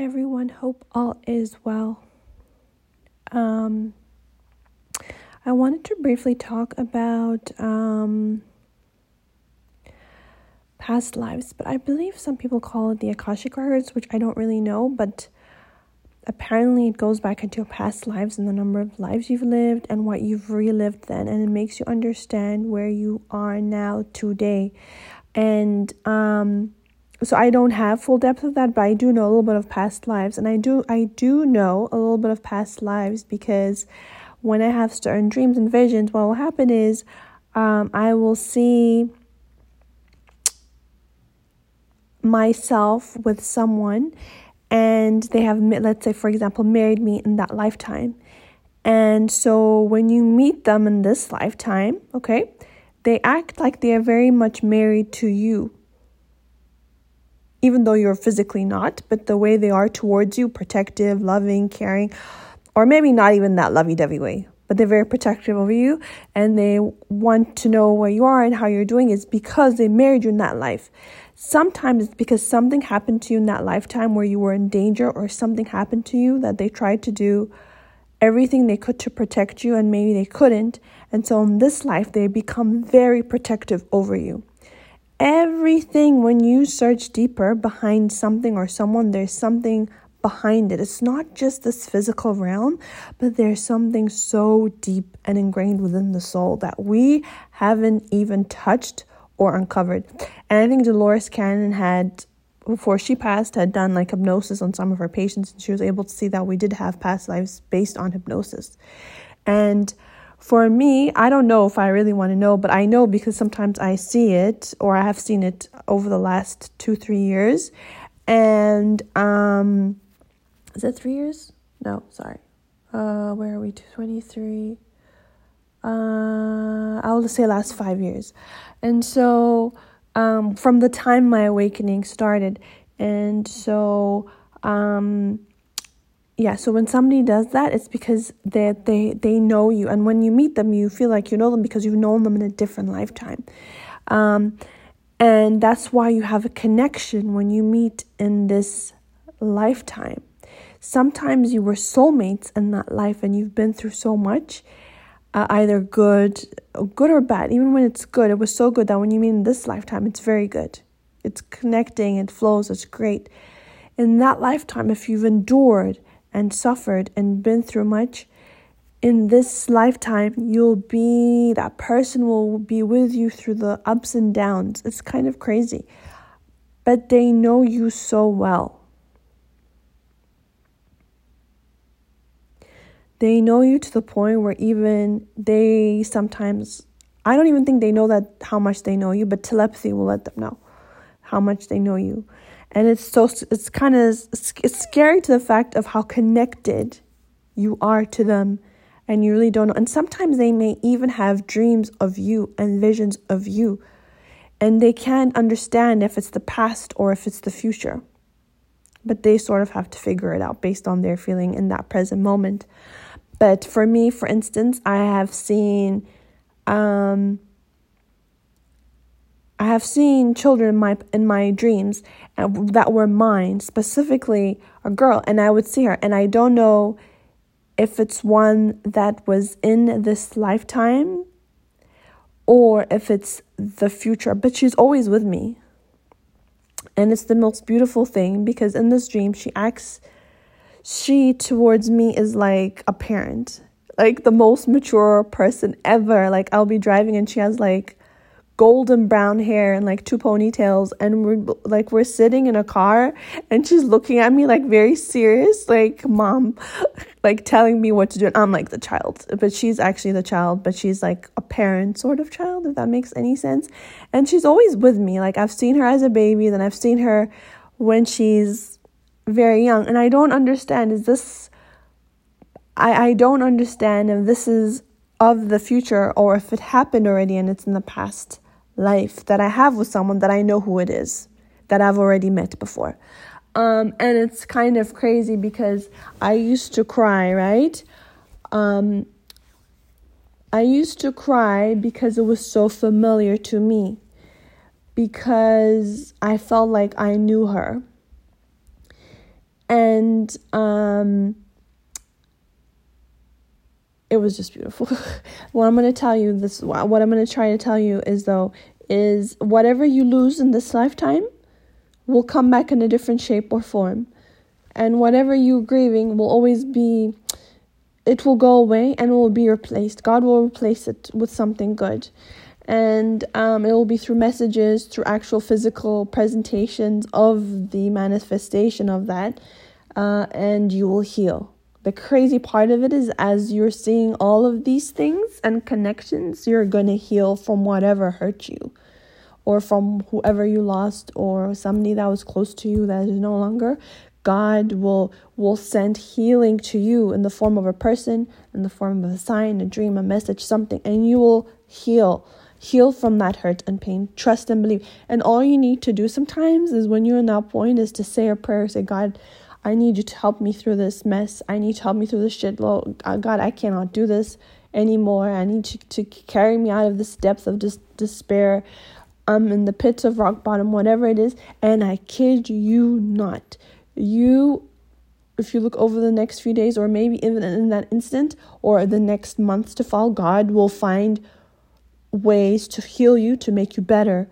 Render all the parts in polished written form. everyone. Hope all is well. I wanted to briefly talk about past lives, but I believe some people call it the Akashic Records, which I don't really know, but apparently it goes back into past lives and the number of lives you've lived and what you've relived then, and it makes you understand where you are now today. And so I don't have full depth of that, but I do know a little bit of past lives, and I do know a little bit of past lives because when I have certain dreams and visions, what will happen is I will see myself with someone, and they have, let's say, for example, married me in that lifetime. And so when you meet them in this lifetime, okay, they act like they are very much married to you, even though you're physically not, but the way they are towards you, protective, loving, caring, or maybe not even that lovey-dovey way, but they're very protective over you, and they want to know where you are and how you're doing, is because they married you in that life. Sometimes it's because something happened to you in that lifetime where you were in danger, or something happened to you that they tried to do everything they could to protect you, and maybe they couldn't. And so in this life, they become very protective over you. Everything, when you search deeper behind something or someone, there's something behind it. It's not just this physical realm, but there's something so deep and ingrained within the soul that we haven't even touched or uncovered. And I think Dolores Cannon had, before she passed, had done like hypnosis on some of her patients, and she was able to see that we did have past lives based on hypnosis. And for me, I don't know if I really want to know, but I know because sometimes I see it, or I have seen it over the last 2-3 years. And is that 3 years? No, sorry. Where are we? 23. I'll just say last 5 years. And so from the time my awakening started. And so so when somebody does that, it's because they know you, and when you meet them, you feel like you know them because you've known them in a different lifetime. And that's why you have a connection when you meet in this lifetime. Sometimes you were soulmates in that life, and you've been through so much, either good or bad. Even when it's good, it was so good that when you meet in this lifetime, it's very good. It's connecting, it flows, it's great. In that lifetime, if you've endured and suffered and been through much, in this lifetime, that person will be with you through the ups and downs. It's kind of crazy, but they know you so well. They know you to the point where even they sometimes, I don't even think they know that how much they know you, but telepathy will let them know how much they know you. And it's scary to the fact of how connected you are to them. And you really don't know. And sometimes they may even have dreams of you and visions of you, and they can't understand if it's the past or if it's the future. But they sort of have to figure it out based on their feeling in that present moment. But for me, for instance, I have seen children in my dreams that were mine, specifically a girl, and I would see her, and I don't know if it's one that was in this lifetime or if it's the future, but she's always with me. And it's the most beautiful thing, because in this dream, she towards me is like a parent, like the most mature person ever. Like, I'll be driving and she has like golden brown hair and like two ponytails, and we're sitting in a car, and she's looking at me like very serious, like mom, like telling me what to do. And I'm like the child, but she's actually the child, but she's like a parent sort of child, if that makes any sense. And she's always with me. Like, I've seen her as a baby, then I've seen her when she's very young, and I don't understand, is this, I don't understand if this is of the future or if it happened already and it's in the past life that I have with someone that I know who it is, that I've already met before. And it's kind of crazy because I used to cry, right? I used to cry because it was so familiar to me, because I felt like I knew her. And And it was just beautiful. What I'm going to try to tell you is, though, is whatever you lose in this lifetime will come back in a different shape or form. And whatever you're grieving will always be, it will go away and will be replaced. God will replace it with something good. And it will be through messages, through actual physical presentations of the manifestation of that. And you will heal. The crazy part of it is, as you're seeing all of these things and connections, you're going to heal from whatever hurt you, or from whoever you lost, or somebody that was close to you that is no longer. God will send healing to you in the form of a person, in the form of a sign, a dream, a message, something, and you will heal. Heal from that hurt and pain. Trust and believe. And all you need to do sometimes is, when you're in that point, is to say a prayer. Say, God, I need you to help me through this mess. I need to help me through this shit. Lord, God, I cannot do this anymore. I need you to carry me out of this depth of despair. I'm in the pits of rock bottom, whatever it is. And I kid you not, if you look over the next few days, or maybe even in that instant or the next months to fall, God will find ways to heal you, to make you better.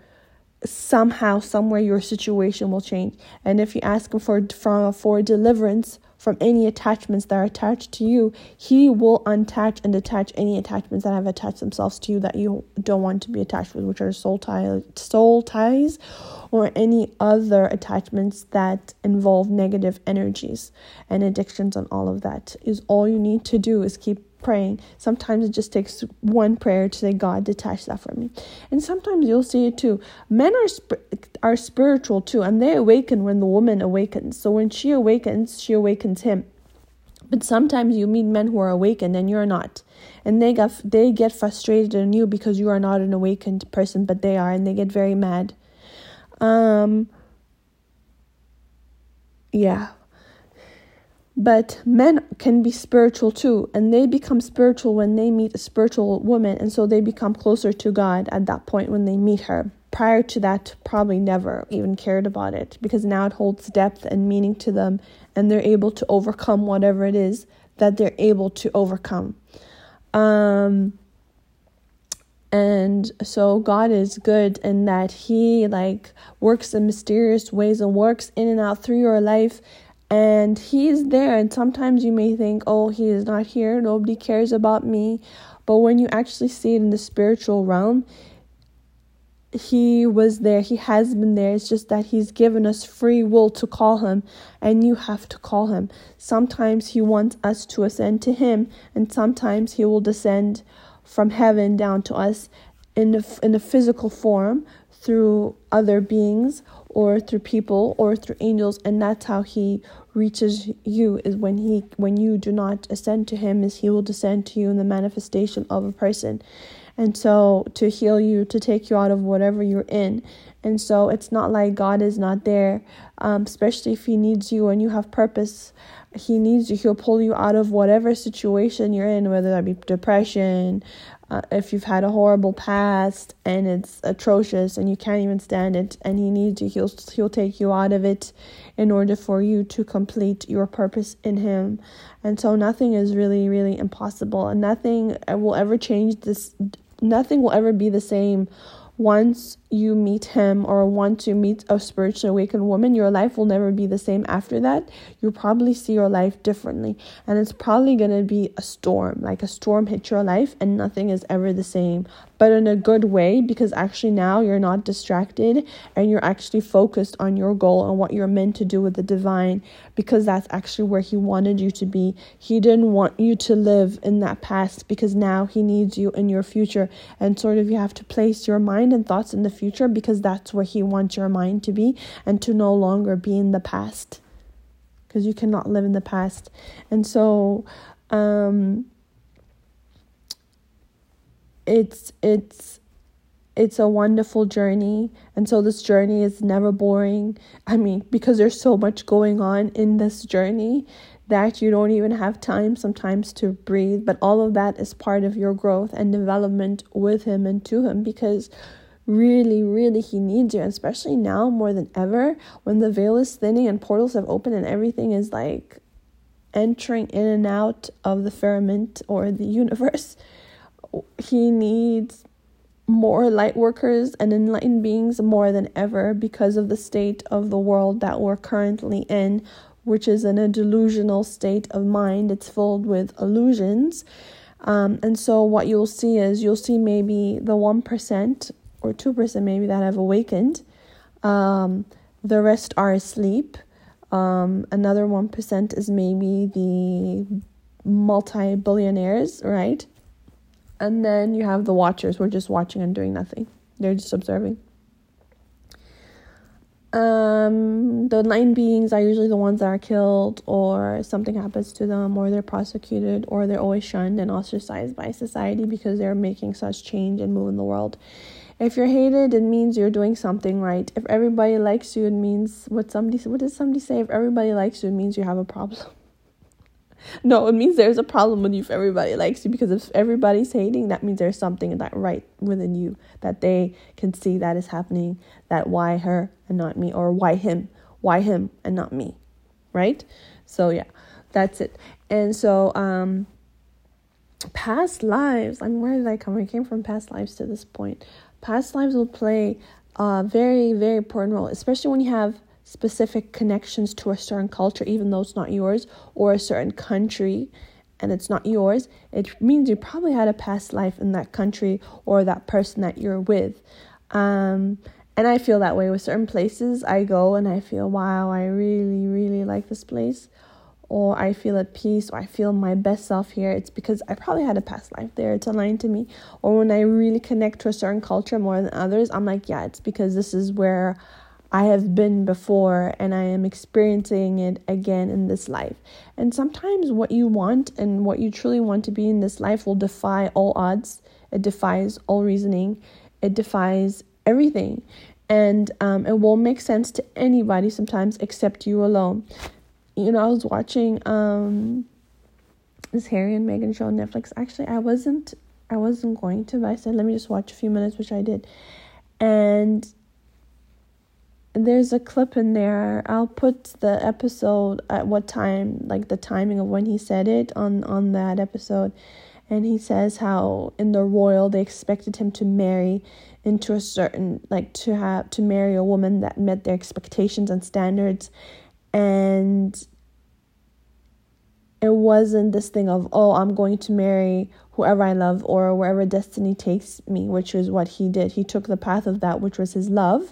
Somehow, somewhere, your situation will change. And if you ask him for deliverance from any attachments that are attached to you, he will untouch and detach any attachments that have attached themselves to you that you don't want to be attached with, which are soul ties or any other attachments that involve negative energies and addictions. And all of that is, all you need to do is keep praying. Sometimes it just takes one prayer to say, God, detach that from me. And sometimes you'll see it too. Men are spiritual too, and they awaken when the woman awakens. So when she awakens him. But sometimes you meet men who are awakened and you're not. And they get frustrated on you because you are not an awakened person, but they are, and they get very mad. Yeah. But men can be spiritual too, and they become spiritual when they meet a spiritual woman, and so they become closer to God at that point when they meet her. Prior to that, probably never even cared about it, because now it holds depth and meaning to them, and they're able to overcome whatever it is that they're able to overcome. And so God is good in that he works in mysterious ways and works in and out through your life. And he is there, and sometimes you may think, oh, he is not here, nobody cares about me. But when you actually see it in the spiritual realm, he was there, he has been there. It's just that he's given us free will to call him, and you have to call him. Sometimes he wants us to ascend to him, and sometimes he will descend from heaven down to us in a physical form, through other beings, or through people, or through angels. And that's how he reaches you, is when you do not ascend to him, is he will descend to you in the manifestation of a person. And so, to heal you, to take you out of whatever you're in. And so it's not like God is not there, especially if he needs you and you have purpose. He needs you. He'll pull you out of whatever situation you're in, whether that be depression, if you've had a horrible past and it's atrocious and you can't even stand it, and he needs you, he'll take you out of it in order for you to complete your purpose in him. And so nothing is really, really impossible, and nothing will ever change this. Nothing will ever be the same. Once you meet him, or once you meet a spiritually awakened woman, your life will never be the same after that. You'll probably see your life differently. And it's probably going to be a storm. Like a storm hit your life, and nothing is ever the same. But in a good way, because actually now you're not distracted, and you're actually focused on your goal and what you're meant to do with the divine. Because that's actually where he wanted you to be. He didn't want you to live in that past, because now he needs you in your future. And sort of you have to place your mind and thoughts in the future, because that's where he wants your mind to be, and to no longer be in the past, because you cannot live in the past. And so it's a wonderful journey. And so this journey is never boring, because there's so much going on in this journey that you don't even have time sometimes to breathe. But all of that is part of your growth and development with him and to him, because really, really he needs you, and especially now more than ever, when the veil is thinning and portals have opened and everything is entering in and out of the firmament or the universe. He needs more light workers and enlightened beings more than ever because of the state of the world that we're currently in, which is in a delusional state of mind. It's filled with illusions. And so what you'll see is maybe the 1% or 2% maybe that have awakened. The rest are asleep. Another 1% is maybe the multi-billionaires, right? And then you have the watchers who are just watching and doing nothing. They're just observing. The enlightened beings are usually the ones that are killed, or something happens to them, or they're prosecuted, or they're always shunned and ostracized by society because they're making such change and move in the world. If you're hated, it means you're doing something right. If everybody likes you, it means what does somebody say? If everybody likes you, it means you have a problem. No, it means there's a problem with you if everybody likes you, because if everybody's hating, that means there's something that right within you that they can see that is happening, that why her and not me, or why him and not me, right? So yeah, that's it. And so past lives, where did I come? I came from past lives to this point. Past lives will play a very, very important role, especially when you have specific connections to a certain culture, even though it's not yours, or a certain country and it's not yours. It means you probably had a past life in that country or that person that you're with. And I feel that way with certain places I go, and I feel, wow, I really, really like this place, or I feel at peace, or I feel my best self here. It's because I probably had a past life there. It's aligned to me. Or when I really connect to a certain culture more than others, I'm like, yeah, it's because this is where I have been before, and I am experiencing it again in this life. And sometimes what you want and what you truly want to be in this life will defy all odds. It defies all reasoning. It defies everything. And it won't make sense to anybody sometimes except you alone. You know, I was watching this Harry and Meghan show on Netflix. Actually, I wasn't going to, but I said, let me just watch a few minutes, which I did. And there's a clip in there. I'll put the episode at what time, like the timing of when he said it on that episode. And he says how in the royal they expected him to marry into a certain, like to marry a woman that met their expectations and standards. And it wasn't this thing of, oh, I'm going to marry whoever I love or wherever destiny takes me, which is what he did. He took the path of that, which was his love.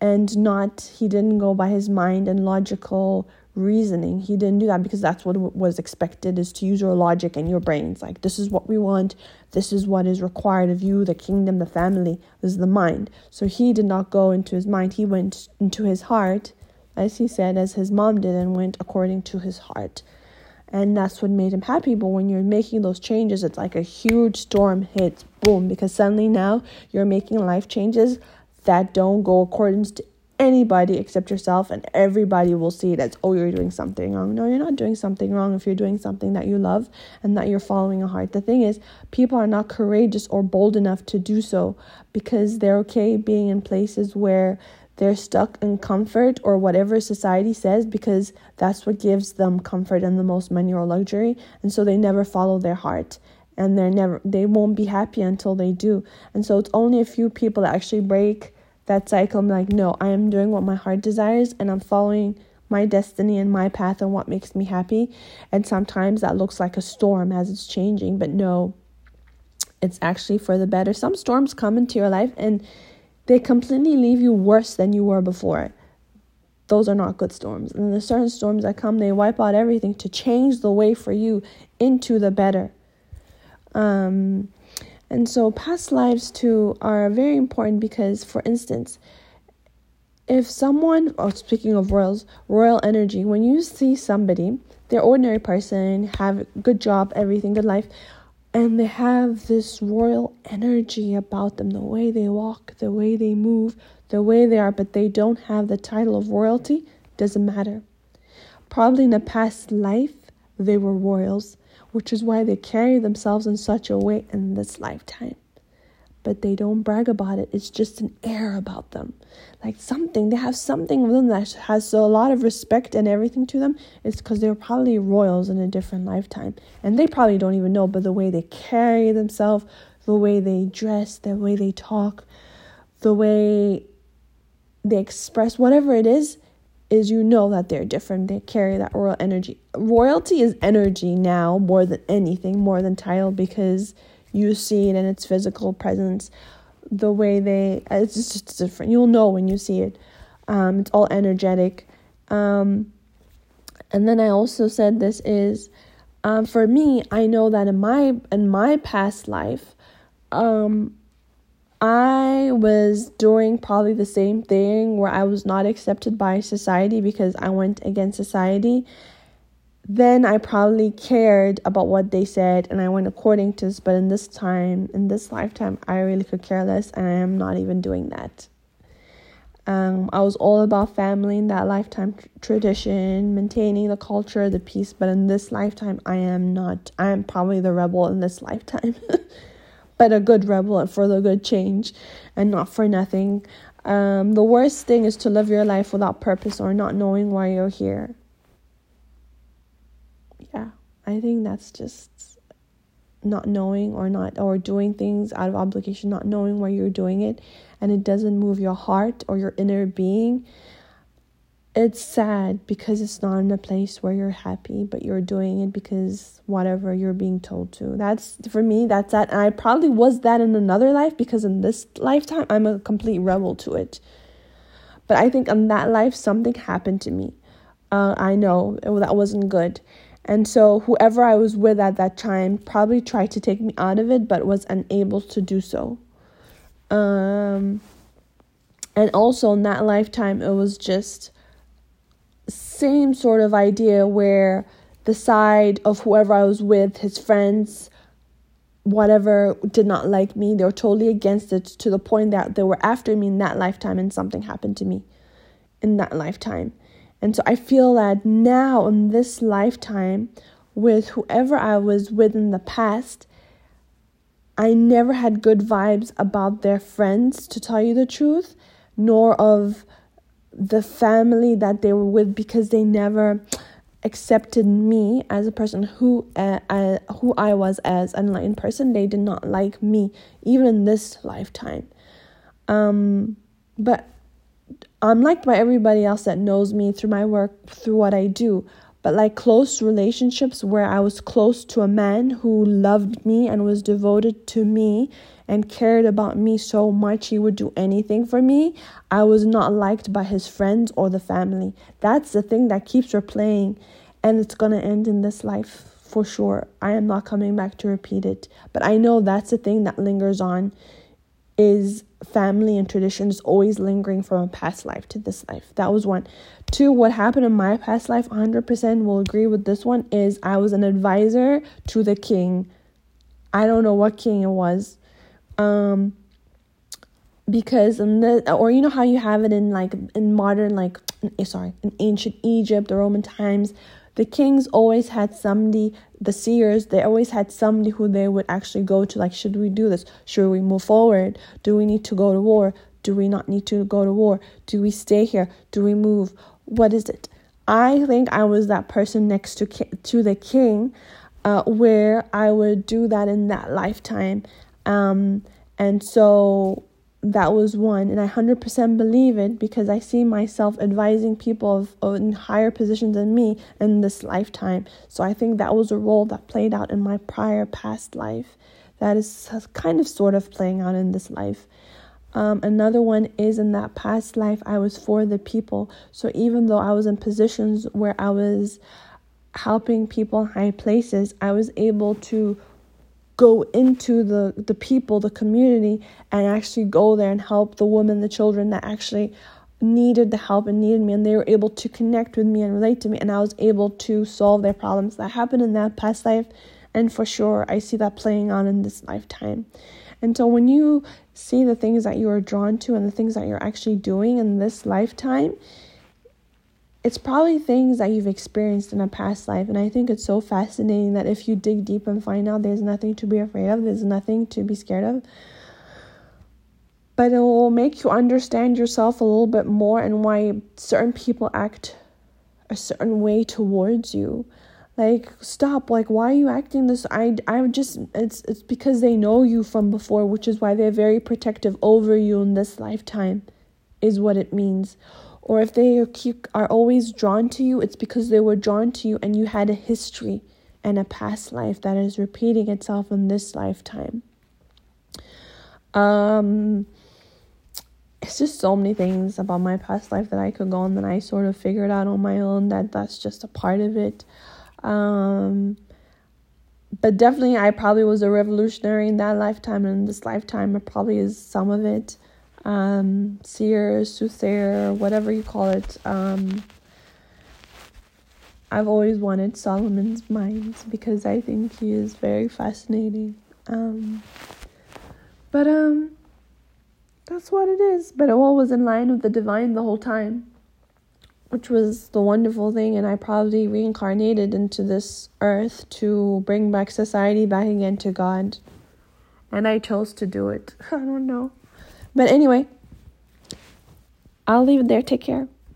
And he didn't go by his mind and logical reasoning. He didn't do that because that's what was expected, is to use your logic and your brains. Like, this is what we want. This is what is required of you, the kingdom, the family. This is the mind. So he did not go into his mind. He went into his heart, as he said, as his mom did, and went according to his heart. And that's what made him happy. But when you're making those changes, it's like a huge storm hits, boom, because suddenly now you're making life changes that don't go according to anybody except yourself, and everybody will see it as, oh, you're doing something wrong. No, you're not doing something wrong if you're doing something that you love and that you're following your heart. The thing is, people are not courageous or bold enough to do so because they're okay being in places where they're stuck in comfort or whatever society says, because that's what gives them comfort and the most money or luxury, and so they never follow their heart. And they won't be happy until they do. And so it's only a few people that actually break that cycle. I'm like, no, I am doing what my heart desires, and I'm following my destiny and my path and what makes me happy. And sometimes that looks like a storm as it's changing, but no, it's actually for the better. Some storms come into your life and they completely leave you worse than you were before. Those are not good storms. And the certain storms that come, they wipe out everything to change the way for you into the better. And so past lives too are very important because, for instance, if someone, speaking of royal energy, when you see somebody, they're ordinary person, have good job, everything, good life, and they have this royal energy about them, the way they walk, the way they move, the way they are, but they don't have the title of royalty, doesn't matter. Probably in a past life, they were royals, which is why they carry themselves in such a way in this lifetime. but they don't brag about it. It's just an air about them. Like something, they have something within them that has a lot of respect and everything to them. It's because they were probably royals in a different lifetime. And they probably don't even know, but the way they carry themselves, the way they dress, the way they talk, the way they express, whatever it is you know that they're different. They carry that royal energy. Royalty is energy now more than anything, more than title, because you see it in its physical presence. The way they, it's just different. You'll know when you see it. It's all energetic. And then I also said this is, for me, I know that in my past life, I was doing probably the same thing where I was not accepted by society because I went against society. Then I probably cared about what they said and I went according to this. But in this lifetime, I really could care less and I am not even doing that. I was all about family in that lifetime, tradition, maintaining the culture, the peace. But in this lifetime, I am not. I am probably the rebel in this lifetime. But a good rebel and for the good change and not for nothing. The worst thing is to live your life without purpose or not knowing why you're here. Yeah, I think that's just not knowing or doing things out of obligation, not knowing why you're doing it. And it doesn't move your heart or your inner being. It's sad because it's not in a place where you're happy, but you're doing it because whatever you're being told to. That's, for me, that's that. And I probably was that in another life because in this lifetime, I'm a complete rebel to it. But I think in that life, something happened to me. I know that wasn't good. And so whoever I was with at that time probably tried to take me out of it, but was unable to do so. And also in that lifetime, it was just same sort of idea where the side of whoever I was with, his friends, whatever, did not like me. They were totally against it to the point that they were after me in that lifetime, and something happened to me in that lifetime. And so I feel that now in this lifetime with whoever I was with in the past, I never had good vibes about their friends, to tell you the truth, nor of the family that they were with, because they never accepted me as a person who I was as an enlightened person. They did not like me even in this lifetime. But I'm liked by everybody else that knows me through my work, through what I do. But like close relationships where I was close to a man who loved me and was devoted to me and cared about me so much, he would do anything for me. I was not liked by his friends or the family. That's the thing that keeps replaying, and it's going to end in this life for sure. I am not coming back to repeat it. But I know that's the thing that lingers on, is family and traditions always lingering from a past life to this life. That was one. Two, what happened in my past life, 100% will agree with this one, is I was an advisor to the king. I don't know what king it was. Because or you know how you have it in like in modern, like, sorry, in ancient Egypt, the Roman times, the kings always had somebody, the seers, they always had somebody who they would actually go to, like, should we do this? Should we move forward? Do we need to go to war? Do we not need to go to war? Do we stay here? Do we move? What is it? I think I was that person next to the king, where I would do that in that lifetime. And so that was one, and I 100% believe it because I see myself advising people in higher positions than me in this lifetime. So I think that was a role that played out in my prior past life that is kind of sort of playing out in this life. Another one is in that past life, I was for the people. So even though I was in positions where I was helping people in high places, I was able to go into the people, the community, and actually go there and help the women, the children that actually needed the help and needed me. And they were able to connect with me and relate to me. And I was able to solve their problems. That happened in that past life. And for sure, I see that playing on in this lifetime. And so when you see the things that you are drawn to and the things that you're actually doing in this lifetime, it's probably things that you've experienced in a past life. And I think it's so fascinating that if you dig deep and find out there's nothing to be afraid of, there's nothing to be scared of. but it will make you understand yourself a little bit more and why certain people act a certain way towards you. Like, stop. Like, why are you acting this? It's because they know you from before, which is why they're very protective over you in this lifetime, is what it means. Or if they are always drawn to you, it's because they were drawn to you and you had a history and a past life that is repeating itself in this lifetime. It's just so many things about my past life that I could go on that I sort of figured out on my own, that's just a part of it. But definitely I probably was a revolutionary in that lifetime, and in this lifetime it probably is some of it. Seer, soothsayer, whatever you call it. I've always wanted Solomon's mind because I think he is very fascinating. But that's what it is. But it all was in line with the divine the whole time, which was the wonderful thing. And I probably reincarnated into this earth to bring back society back again to God. And I chose to do it. I don't know. But anyway, I'll leave it there. Take care.